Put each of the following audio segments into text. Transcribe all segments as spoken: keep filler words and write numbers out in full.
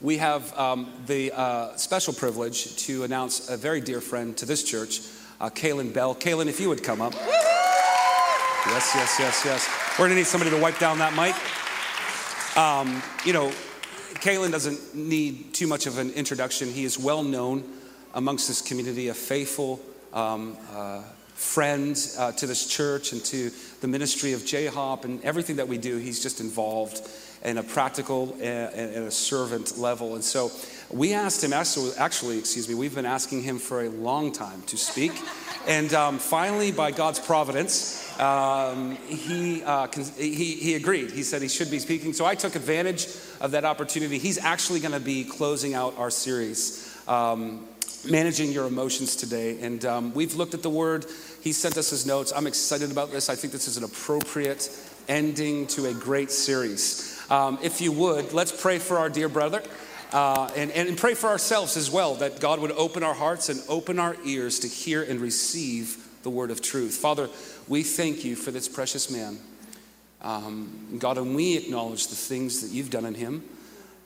we have um, the uh, special privilege to announce a very dear friend to this church, uh, Kaylin Bell. Kaylin, if you would come up. Yes, yes, yes, yes. We're gonna need somebody to wipe down that mic. Um, you know, Kaylin doesn't need too much of an introduction. He is well known amongst this community, a faithful um, uh, friend uh, to this church and to the ministry of J-Hop and everything that we do. He's just involved in a practical and, and a servant level. And so we asked him, actually, excuse me, we've been asking him for a long time to speak. And um, finally, by God's providence, Um, he, uh, he, he agreed. He said he should be speaking. So I took advantage of that opportunity. He's actually going to be closing out our series, um, Managing Your Emotions, today. And um, we've looked at the word. He sent us his notes. I'm excited about this. I think this is an appropriate ending to a great series. Um, if you would, let's pray for our dear brother. Uh, and, and pray for ourselves as well, that God would open our hearts and open our ears to hear and receive the word of truth. Father, we thank you for this precious man. Um, God, and we acknowledge the things that you've done in him.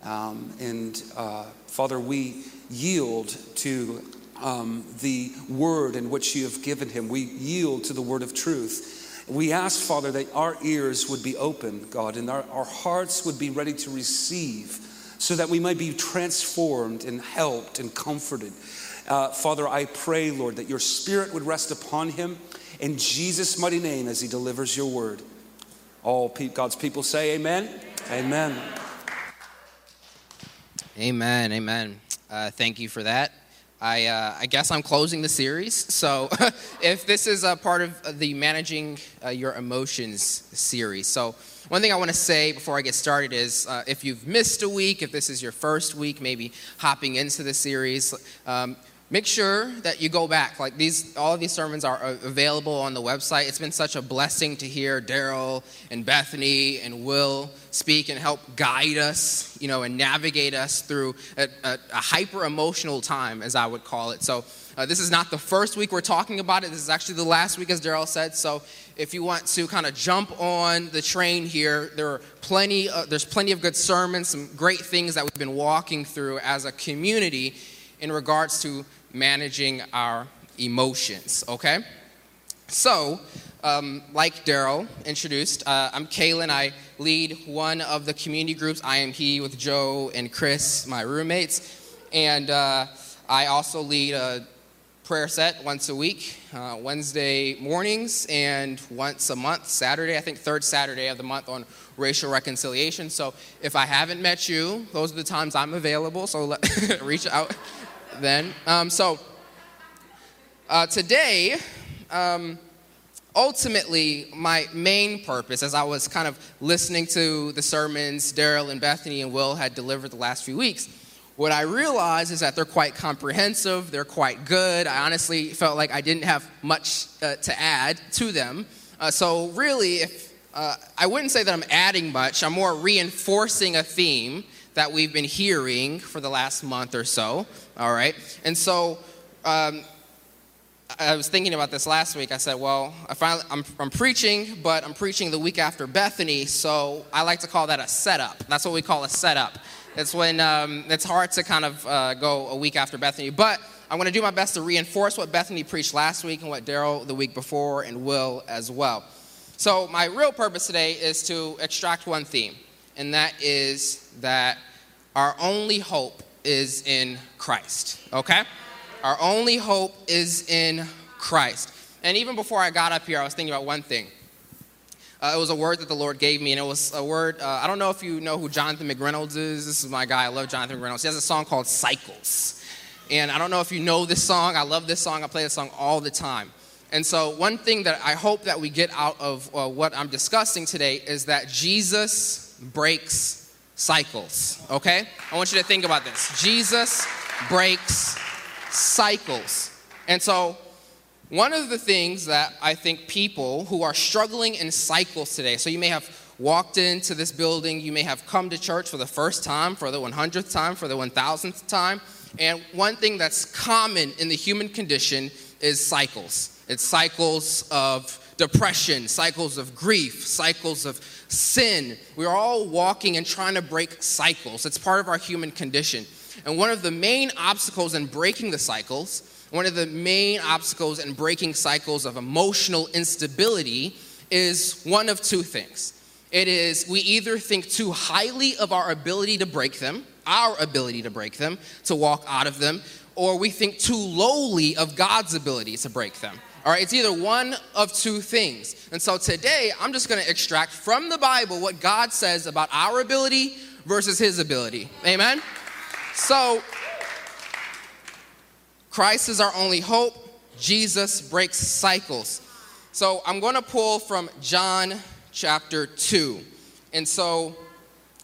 Um, and uh, Father, we yield to um, the word in which you have given him. We yield to the word of truth. We ask, Father, that our ears would be open, God, and our, our hearts would be ready to receive, so that we might be transformed and helped and comforted. Uh, Father, I pray, Lord, that your spirit would rest upon him in Jesus' mighty name as he delivers your word. All pe- God's people say amen. Amen. Amen. Amen. Uh, thank you for that. I, uh, I guess I'm closing the series. So if this is a part of the Managing uh, Your Emotions series. So one thing I want to say before I get started is uh, if you've missed a week, if this is your first week, maybe hopping into the series, um, make sure that you go back. Like these, all of these sermons are available on the website. It's been such a blessing to hear Daryl and Bethany and Will speak and help guide us, you know, and navigate us through a, a, a hyper-emotional time, as I would call it. So uh, this is not the first week we're talking about it. This is actually the last week, as Daryl said. So if you want to kind of jump on the train here, there are plenty. Uh, there's plenty of good sermons, some great things that we've been walking through as a community in regards to managing our emotions, okay? So, um, like Daryl introduced, uh, I'm Kaylin. I lead one of the community groups. I am he with Joe and Chris, my roommates. And uh, I also lead a prayer set once a week, uh, Wednesday mornings, and once a month, Saturday, I think third Saturday of the month, on racial reconciliation. So if I haven't met you, those are the times I'm available, so let, reach out. Then, um, so uh, today, um, ultimately, my main purpose, as I was kind of listening to the sermons Daryl and Bethany and Will had delivered the last few weeks, what I realized is that they're quite comprehensive, they're quite good. I honestly felt like I didn't have much uh, to add to them. Uh, so really, if uh, I wouldn't say that I'm adding much. I'm more reinforcing a theme that we've been hearing for the last month or so, all right? And so um, I was thinking about this last week. I said, well, I finally, I'm, I'm preaching, but I'm preaching the week after Bethany, so I like to call that a setup. That's what we call a setup. It's when um, it's hard to kind of uh, go a week after Bethany, but I'm going to do my best to reinforce what Bethany preached last week and what Daryl the week before and Will as well. So my real purpose today is to extract one theme, and that is that our only hope is in Christ, okay? Our only hope is in Christ. And even before I got up here, I was thinking about one thing. Uh, it was a word that the Lord gave me, and it was a word, uh, I don't know if you know who Jonathan McReynolds is. This is my guy. I love Jonathan McReynolds. He has a song called Cycles. And I don't know if you know this song. I love this song. I play this song all the time. And so one thing that I hope that we get out of uh, what I'm discussing today is that Jesus breaks cycles, okay? I want you to think about this. Jesus breaks cycles. And so one of the things that I think people who are struggling in cycles today, so you may have walked into this building, you may have come to church for the first time, for the hundredth time, for the one thousandth time, and one thing that's common in the human condition is cycles. It's cycles of depression, cycles of grief, cycles of sin. We're all walking and trying to break cycles. It's part of our human condition. And one of the main obstacles in breaking the cycles, one of the main obstacles in breaking cycles of emotional instability is one of two things. It is we either think too highly of our ability to break them, our ability to break them, to walk out of them, or we think too lowly of God's ability to break them. All right, it's either one of two things. And so today, I'm just going to extract from the Bible what God says about our ability versus his ability. Amen? So, Christ is our only hope. Jesus breaks cycles. So, I'm going to pull from John chapter two. And so,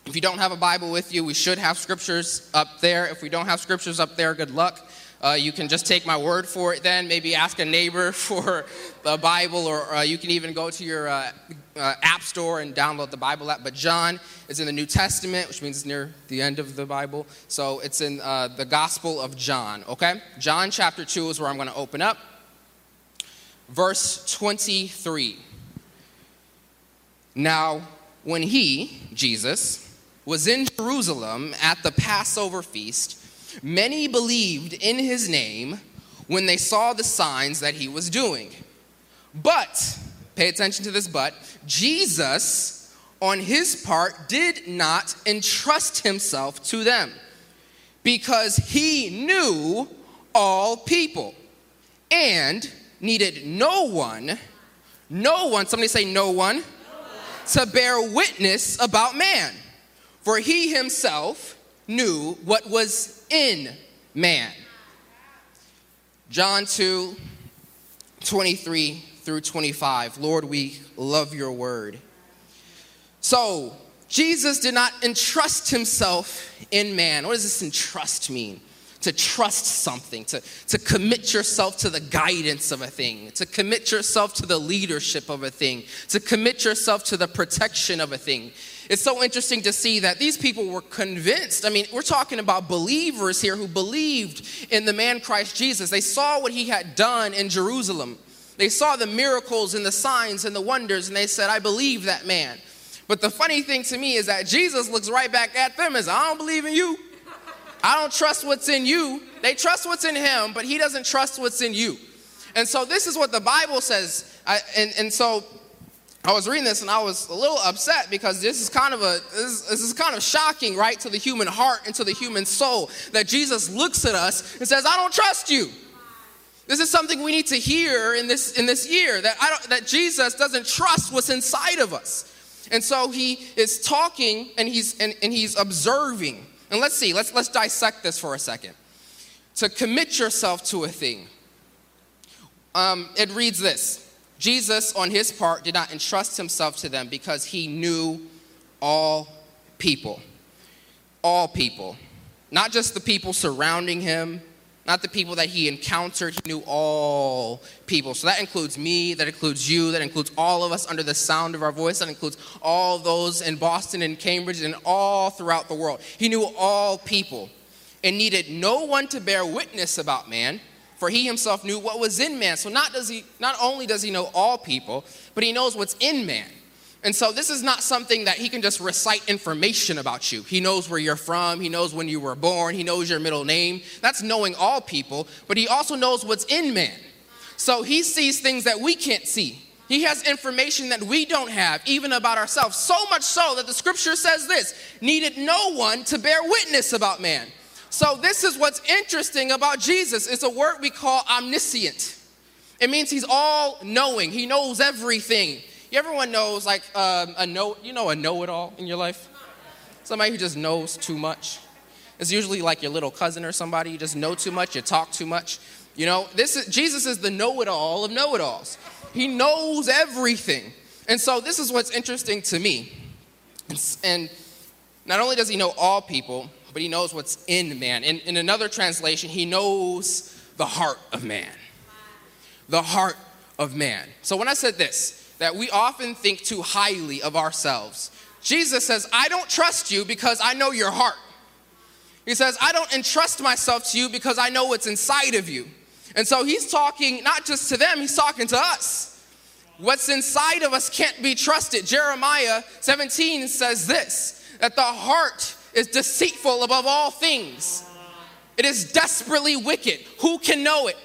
if you don't have a Bible with you, we should have scriptures up there. If we don't have scriptures up there, good luck. Uh, you can just take my word for it then. Maybe ask a neighbor for the Bible, or uh, you can even go to your uh, uh, app store and download the Bible app. But John is in the New Testament, which means it's near the end of the Bible. So it's in uh, the Gospel of John, okay? John chapter two is where I'm going to open up. Verse twenty-three. Now, when he, Jesus, was in Jerusalem at the Passover feast, many believed in his name when they saw the signs that he was doing. But, pay attention to this but, Jesus, on his part, did not entrust himself to them because he knew all people and needed no one, no one, somebody say no one, no one, to bear witness about man. For he himself knew what was in man. John two, twenty-three through twenty-five. Lord, we love your word. So, Jesus did not entrust himself in man. What does this entrust mean? To trust something, to, to commit yourself to the guidance of a thing, to commit yourself to the leadership of a thing, to commit yourself to the protection of a thing. It's so interesting to see that these people were convinced. I mean, we're talking about believers here who believed in the man Christ Jesus. They saw what he had done in Jerusalem. They saw the miracles and the signs and the wonders, and they said, I believe that man. But the funny thing to me is that Jesus looks right back at them and says, I don't believe in you. I don't trust what's in you. They trust what's in him, but he doesn't trust what's in you. And so this is what the Bible says. I, and, and so I was reading this and I was a little upset because this is kind of a this, this is kind of shocking, right, to the human heart and to the human soul that Jesus looks at us and says, I don't trust you. This is something we need to hear in this in this year, that I don't that Jesus doesn't trust what's inside of us. And so he is talking and he's and, and he's observing. And let's see, let's let's dissect this for a second. To commit yourself to a thing. Um, it reads this. Jesus, on his part, did not entrust himself to them because he knew all people. All people. Not just the people surrounding him, not the people that he encountered. He knew all people. So that includes me, that includes you, that includes all of us under the sound of our voice, that includes all those in Boston and Cambridge and all throughout the world. He knew all people and needed no one to bear witness about man. For he himself knew what was in man. So not does he, not only does he know all people, but he knows what's in man. And so this is not something that he can just recite information about you. He knows where you're from. He knows when you were born. He knows your middle name. That's knowing all people. But he also knows what's in man. So he sees things that we can't see. He has information that we don't have, even about ourselves. So much so that the scripture says this, needed no one to bear witness about man. So this is what's interesting about Jesus. It's a word we call omniscient. It means he's all-knowing. He knows everything. Everyone knows, like, um, a know, you know a know-it-all in your life? Somebody who just knows too much. It's usually like your little cousin or somebody. You just know too much. You talk too much. You know, this is, Jesus is the know-it-all of know-it-alls. He knows everything. And so this is what's interesting to me. And not only does he know all people, but he knows what's in man. In, in another translation, he knows the heart of man. The heart of man. So when I said this, that we often think too highly of ourselves, Jesus says, I don't trust you because I know your heart. He says, I don't entrust myself to you because I know what's inside of you. And so he's talking not just to them, he's talking to us. what's inside of us can't be trusted. Jeremiah seventeen says this, that the heart is deceitful above all things. It is desperately wicked. Who can know it?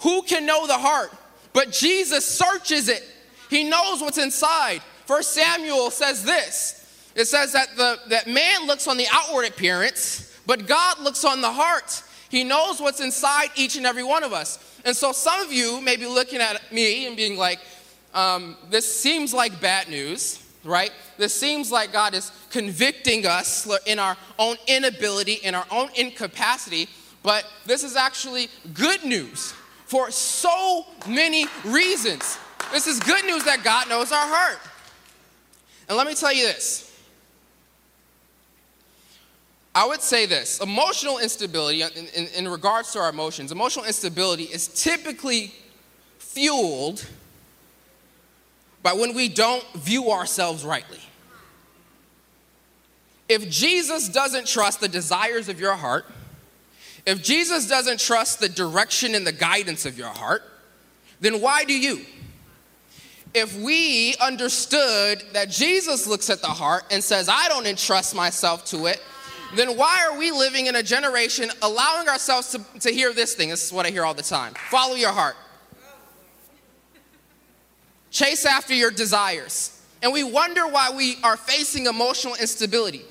Who can know the heart? But Jesus searches it. He knows what's inside. First Samuel says this. It says that, the, that man looks on the outward appearance, but God looks on the heart. He knows what's inside each and every one of us. And so some of you may be looking at me and being like, um, this seems like bad news, right? This seems like God is convicting us in our own inability, in our own incapacity. But this is actually good news for so many reasons. This is good news that God knows our heart. And let me tell you this. I would say this, emotional instability in, in, in regards to our emotions, emotional instability is typically fueled by when we don't view ourselves rightly. If Jesus doesn't trust the desires of your heart, if Jesus doesn't trust the direction and the guidance of your heart, then why do you? If we understood that Jesus looks at the heart and says, I don't entrust myself to it, then why are we living in a generation allowing ourselves to, to hear this thing? This is what I hear all the time. Follow your heart. Chase after your desires. And we wonder why we are facing emotional instability.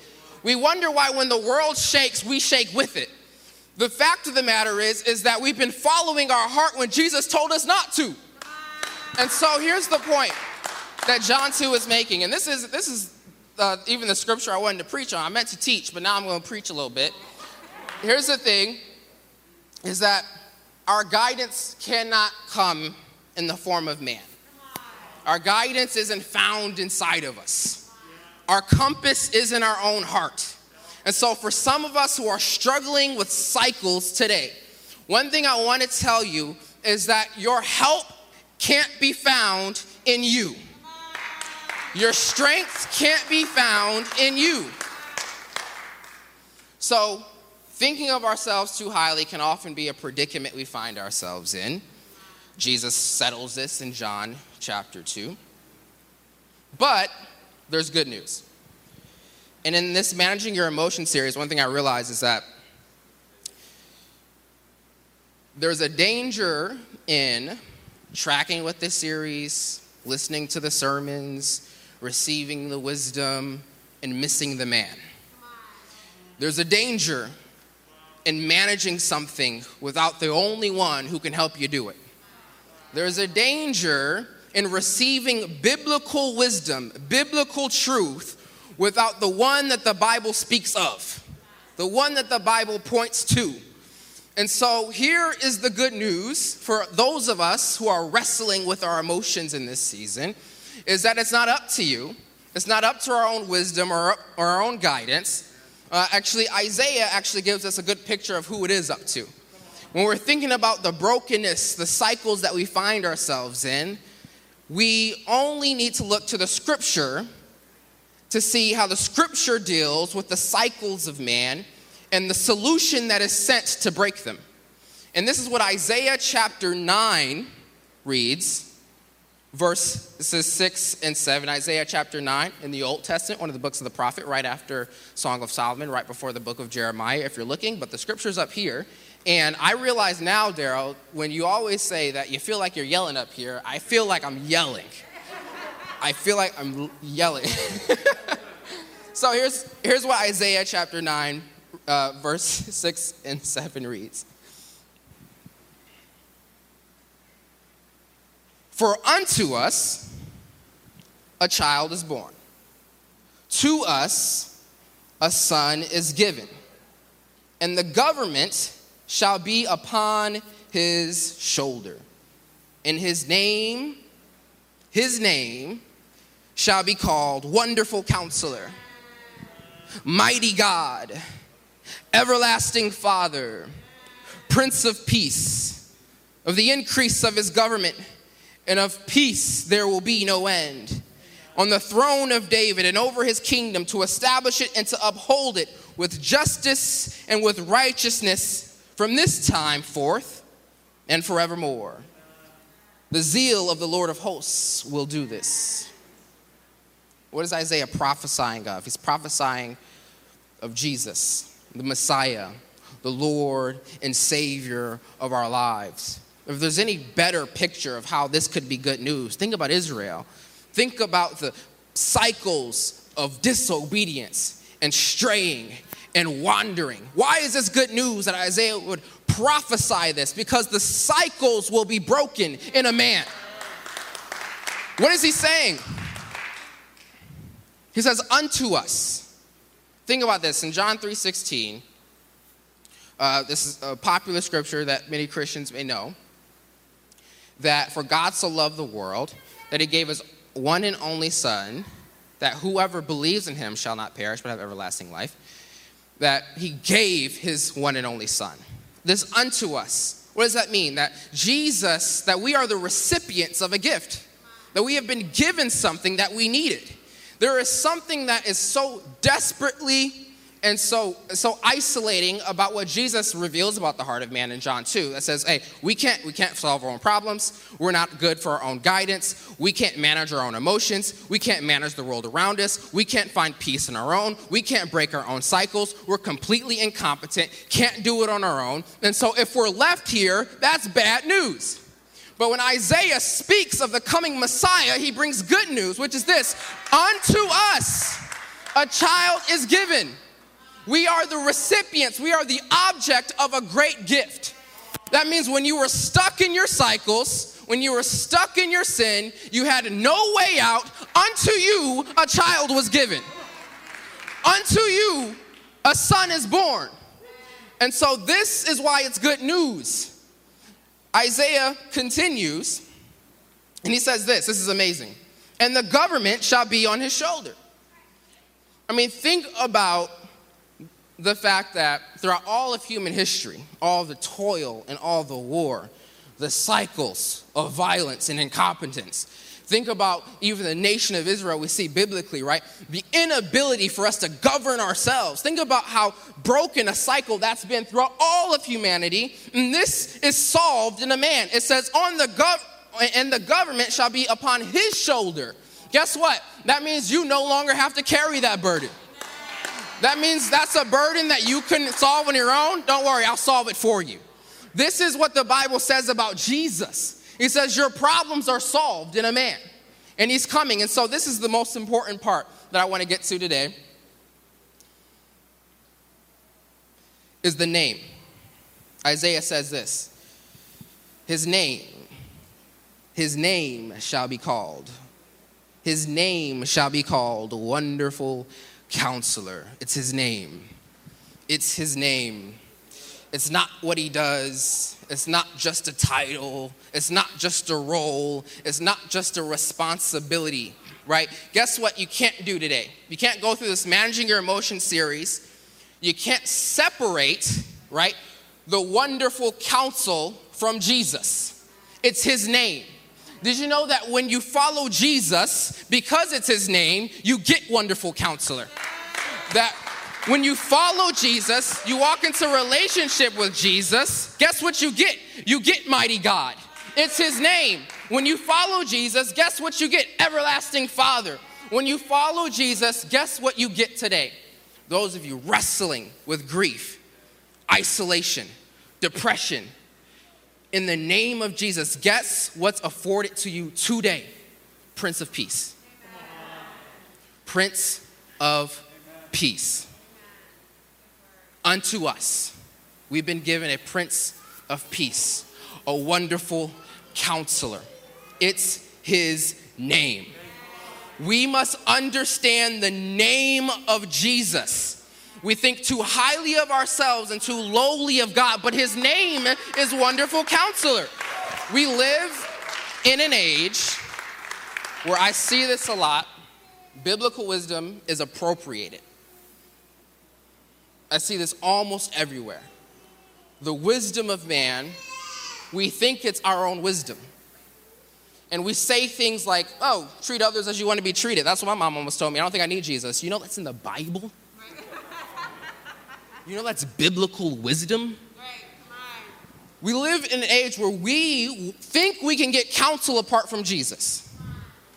We wonder why when the world shakes, we shake with it. The fact of the matter is, is that we've been following our heart when Jesus told us not to. And so here's the point that John two is making. And this is this is... Uh, even the scripture I wanted to preach on. I meant to teach, but now I'm going to preach a little bit. Here's the thing, is that our guidance cannot come in the form of man. Our guidance isn't found inside of us. Our compass is in our own heart. And so for some of us who are struggling with cycles today, one thing I want to tell you is that your help can't be found in you. Your strength can't be found in you. So thinking of ourselves too highly can often be a predicament we find ourselves in. Jesus settles this in John chapter two. But there's good news. And in this Managing Your Emotions series, one thing I realized is that there's a danger in tracking with this series, listening to the sermons, receiving the wisdom, and missing the man. There's a danger in managing something without the only one who can help you do it. There's a danger in receiving biblical wisdom, biblical truth, without the one that the Bible speaks of, the one that the Bible points to. And so here is the good news for those of us who are wrestling with our emotions in this season, is that it's not up to you. It's not up to our own wisdom or, or our own guidance. Uh, actually, Isaiah actually gives us a good picture of who it is up to. When we're thinking about the brokenness, the cycles that we find ourselves in, we only need to look to the scripture to see how the scripture deals with the cycles of man and the solution that is sent to break them. And this is what Isaiah chapter nine reads, verses six and seven. Isaiah chapter nine in the Old Testament, one of the books of the prophet, right after Song of Solomon, right before the book of Jeremiah, if you're looking. But the scripture's up here. And I realize now, Daryl, when you always say that you feel like you're yelling up here, I feel like I'm yelling. I feel like I'm yelling. So here's, here's what Isaiah chapter nine Uh, verse six and seven reads. For unto us a child is born. To us a son is given. And the government shall be upon his shoulder. And his name, his name shall be called Wonderful Counselor, Mighty God, Everlasting Father, Prince of Peace. Of the increase of his government and of peace there will be no end. On the throne of David and over his kingdom, to establish it and to uphold it with justice and with righteousness from this time forth and forevermore. The zeal of the Lord of hosts will do this. What is Isaiah prophesying of? He's prophesying of Jesus, the Messiah, the Lord and Savior of our lives. If there's any better picture of how this could be good news, think about Israel. Think about the cycles of disobedience and straying and wandering. Why is this good news that Isaiah would prophesy this? Because the cycles will be broken in a man. What is he saying? He says, unto us. Think about this. In John three sixteen, uh, this is a popular scripture that many Christians may know, that for God so loved the world that he gave his one and only son, that whoever believes in him shall not perish but have everlasting life, that he gave his one and only son. This unto us. What does that mean? That Jesus, that we are the recipients of a gift, that we have been given something that we needed. There is something that is so desperately and so, so isolating about what Jesus reveals about the heart of man in John two that says, hey, we can't, we can't solve our own problems. We're not good for our own guidance. We can't manage our own emotions. We can't manage the world around us. We can't find peace in our own. We can't break our own cycles. We're completely incompetent, can't do it on our own. And so if we're left here, that's bad news. But when Isaiah speaks of the coming Messiah, he brings good news, which is this. Unto us, a child is given. We are the recipients. We are the object of a great gift. That means when you were stuck in your cycles, when you were stuck in your sin, you had no way out. Unto you, a child was given. Unto you, a son is born. And so this is why it's good news. Isaiah continues, and he says this. This is amazing. And the government shall be on his shoulder. I mean, think about the fact that throughout all of human history, all the toil and all the war, the cycles of violence and incompetence. Think about even the nation of Israel we see biblically, right? The inability for us to govern ourselves. Think about how broken a cycle that's been throughout all of humanity. And this is solved in a man. It says, "On the gov- and the government shall be upon his shoulder." Guess what? That means you no longer have to carry that burden. That means that's a burden that you couldn't solve on your own. Don't worry, I'll solve it for you. This is what the Bible says about Jesus. He says, your problems are solved in a man, and he's coming. And so this is the most important part that I want to get to today, is the name. Isaiah says this, his name, his name shall be called. His name shall be called Wonderful Counselor. It's his name. It's his name. It's not what he does. It's not just a title. It's not just a role. It's not just a responsibility, right? Guess what you can't do today? You can't go through this Managing Your Emotions series. You can't separate, right, the wonderful counsel from Jesus. It's his name. Did you know that when you follow Jesus, because it's his name, you get wonderful counselor? That when you follow Jesus, you walk into relationship with Jesus, guess what you get? You get mighty God. It's his name. When you follow Jesus, guess what you get? Everlasting Father. When you follow Jesus, guess what you get today? Those of you wrestling with grief, isolation, depression, in the name of Jesus, guess what's afforded to you today? Prince of Peace. Prince of Peace. Unto us, we've been given a Prince of Peace, a Wonderful Counselor. It's his name. We must understand the name of Jesus. We think too highly of ourselves and too lowly of God, but his name is Wonderful Counselor. We live in an age where I see this a lot. Biblical wisdom is appropriated. I see this almost everywhere. The wisdom of man, we think it's our own wisdom. And we say things like, oh, treat others as you want to be treated. That's what my mom almost told me. I don't think I need Jesus. You know that's in the Bible? You know that's biblical wisdom? We live in an age where we think we can get counsel apart from Jesus.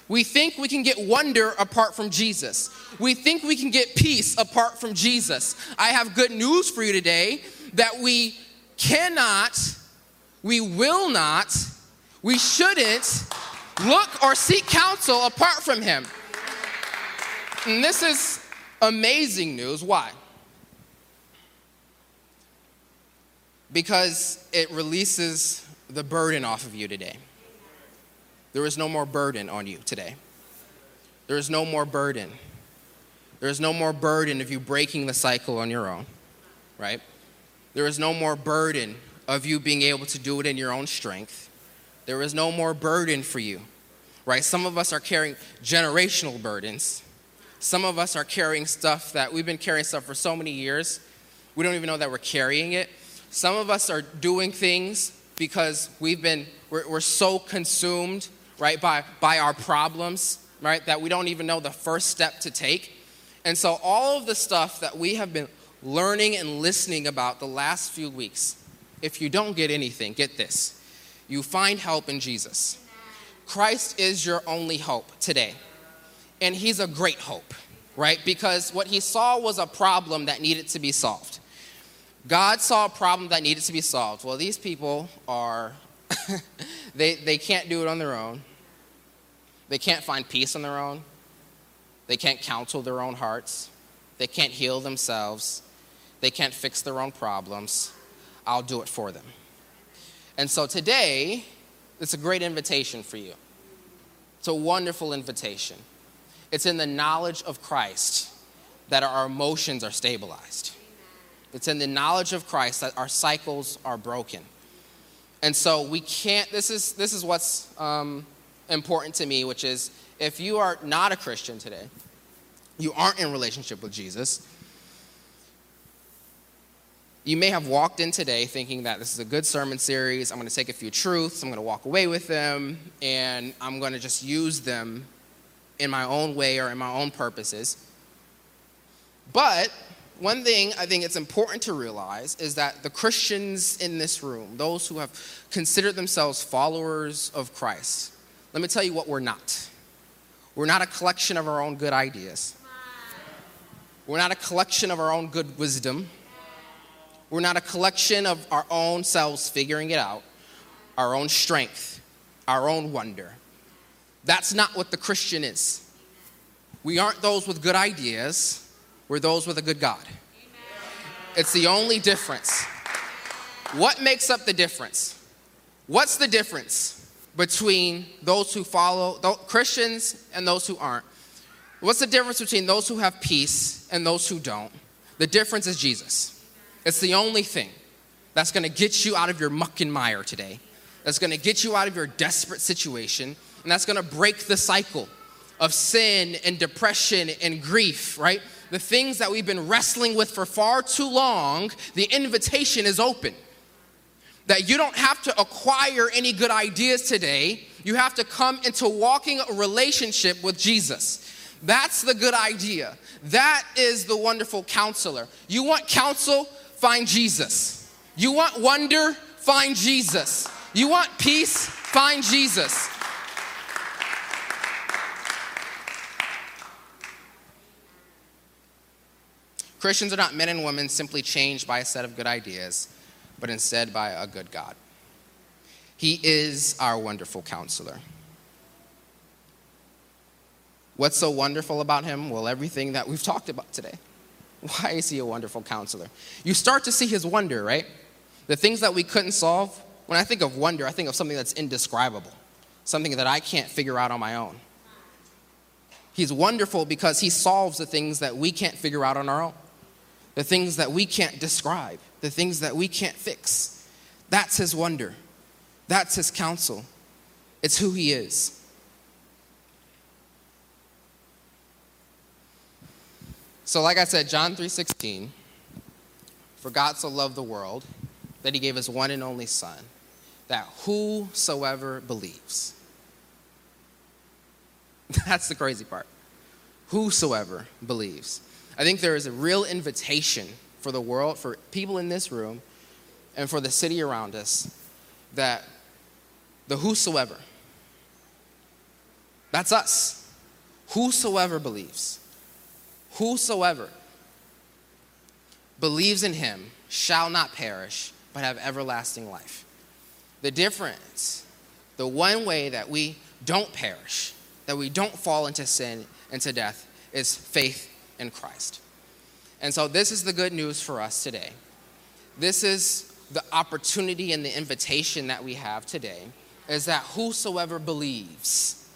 We think we can get wonder apart from Jesus. We think we can get peace apart from Jesus. I have good news for you today that we cannot, we will not, we shouldn't look or seek counsel apart from him. And this is amazing news. Why? Because it releases the burden off of you today. There is no more burden on you today. There is no more burden. There is no more burden of you breaking the cycle on your own, right? There is no more burden of you being able to do it in your own strength. There is no more burden for you, right? Some of us are carrying generational burdens. Some of us are carrying stuff that we've been carrying stuff for so many years, we don't even know that we're carrying it. Some of us are doing things because we've been, we're, we're so consumed, right, by, by our problems, right, that we don't even know the first step to take. And so all of the stuff that we have been learning and listening about the last few weeks, if you don't get anything, get this. You find help in Jesus. Christ is your only hope today. And he's a great hope, right? Because what he saw was a problem that needed to be solved. God saw a problem that needed to be solved. Well, these people are, they, they can't do it on their own. They can't find peace on their own. They can't counsel their own hearts. They can't heal themselves. They can't fix their own problems. I'll do it for them. And so today, it's a great invitation for you. It's a wonderful invitation. It's in the knowledge of Christ that our emotions are stabilized. It's in the knowledge of Christ that our cycles are broken. And so we can't, this is this is what's um, important to me, which is if you are not a Christian today, you aren't in relationship with Jesus, you may have walked in today thinking that this is a good sermon series, I'm going to take a few truths, I'm going to walk away with them, and I'm going to just use them in my own way or in my own purposes. But one thing I think it's important to realize is that the Christians in this room, those who have considered themselves followers of Christ, let me tell you what we're not. We're not a collection of our own good ideas. We're not a collection of our own good wisdom. We're not a collection of our own selves figuring it out, our own strength, our own wonder. That's not what the Christian is. We aren't those with good ideas. We're those with a good God. Amen. It's the only difference. What makes up the difference? What's the difference between those who follow, those Christians and those who aren't? What's the difference between those who have peace and those who don't? The difference is Jesus. It's the only thing that's going to get you out of your muck and mire today. That's going to get you out of your desperate situation. And that's going to break the cycle of sin and depression and grief, right? The things that we've been wrestling with for far too long, the invitation is open. That you don't have to acquire any good ideas today. You have to come into walking a relationship with Jesus. That's the good idea. That is the wonderful counselor. You want counsel? Find Jesus. You want wonder? Find Jesus. You want peace? Find Jesus. Christians are not men and women simply changed by a set of good ideas, but instead by a good God. He is our wonderful counselor. What's so wonderful about him? Well, everything that we've talked about today. Why is he a wonderful counselor? You start to see his wonder, right? The things that we couldn't solve. When I think of wonder, I think of something that's indescribable, something that I can't figure out on my own. He's wonderful because he solves the things that we can't figure out on our own. The things that we can't describe, the things that we can't fix. That's his wonder. That's his counsel. It's who he is. So like I said, John three sixteen, for God so loved the world that he gave his one and only son, that whosoever believes. That's the crazy part. Whosoever believes. I think there is a real invitation for the world, for people in this room, and for the city around us, that the whosoever, that's us, whosoever believes, whosoever believes in him shall not perish, but have everlasting life. The difference, the one way that we don't perish, that we don't fall into sin and to death, is faith in Christ. And so this is the good news for us today. This is the opportunity and the invitation that we have today, is that whosoever believes.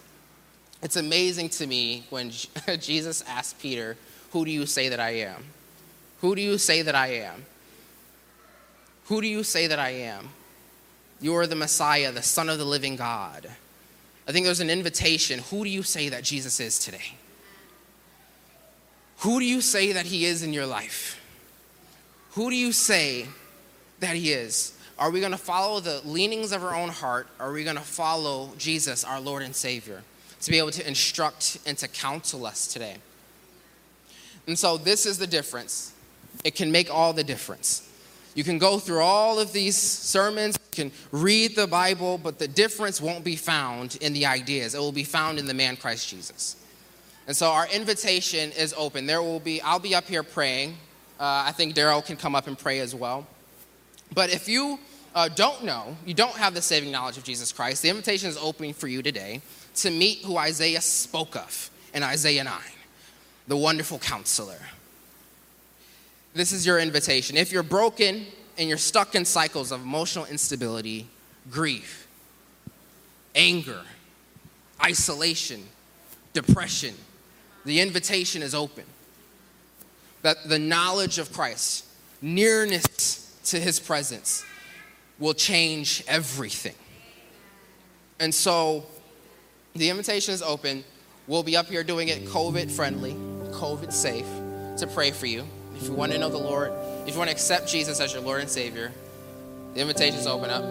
It's amazing to me when Jesus asked Peter, who do you say that I am? Who do you say that I am? Who do you say that I am? You are the Messiah, the Son of the living God. I think there's an invitation. Who do you say that Jesus is today? Who do you say that he is in your life? Who do you say that he is? Are we going to follow the leanings of our own heart? Or are we going to follow Jesus, our Lord and Savior, to be able to instruct and to counsel us today? And so this is the difference. It can make all the difference. You can go through all of these sermons, you can read the Bible, but the difference won't be found in the ideas. It will be found in the man Christ Jesus. And so our invitation is open. There will be, I'll be up here praying. Uh, I think Daryl can come up and pray as well. But if you uh, don't know, you don't have the saving knowledge of Jesus Christ, the invitation is open for you today to meet who Isaiah spoke of in Isaiah nine, the wonderful counselor. This is your invitation. If you're broken and you're stuck in cycles of emotional instability, grief, anger, isolation, depression, the invitation is open. That the knowledge of Christ, nearness to his presence, will change everything. And so the invitation is open. We'll be up here doing it COVID friendly, COVID safe, to pray for you. If you want to know the Lord, if you want to accept Jesus as your Lord and Savior, the invitation's open up.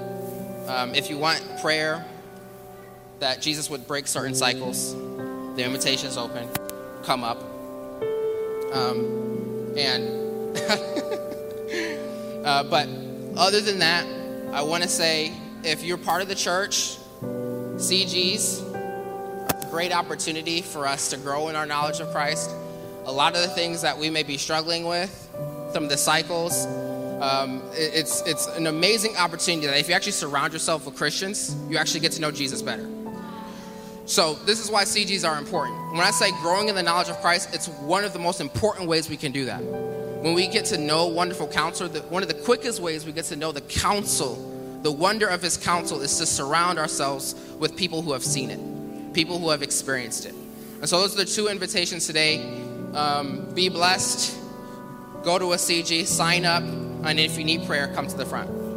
Um, if you want prayer that Jesus would break certain cycles, the invitation's open. Come up. Um, and, uh, but other than that, I want to say, if you're part of the church, C G's, a great opportunity for us to grow in our knowledge of Christ. A lot of the things that we may be struggling with, some of the cycles, um, it's it's an amazing opportunity that if you actually surround yourself with Christians, you actually get to know Jesus better. So this is why C G's are important. When I say growing in the knowledge of Christ, it's one of the most important ways we can do that. When we get to know wonderful counsel, the, one of the quickest ways we get to know the counsel, the wonder of his counsel, is to surround ourselves with people who have seen it, people who have experienced it. And so those are the two invitations today. Um, be blessed, go to a C G, sign up, and if you need prayer, come to the front.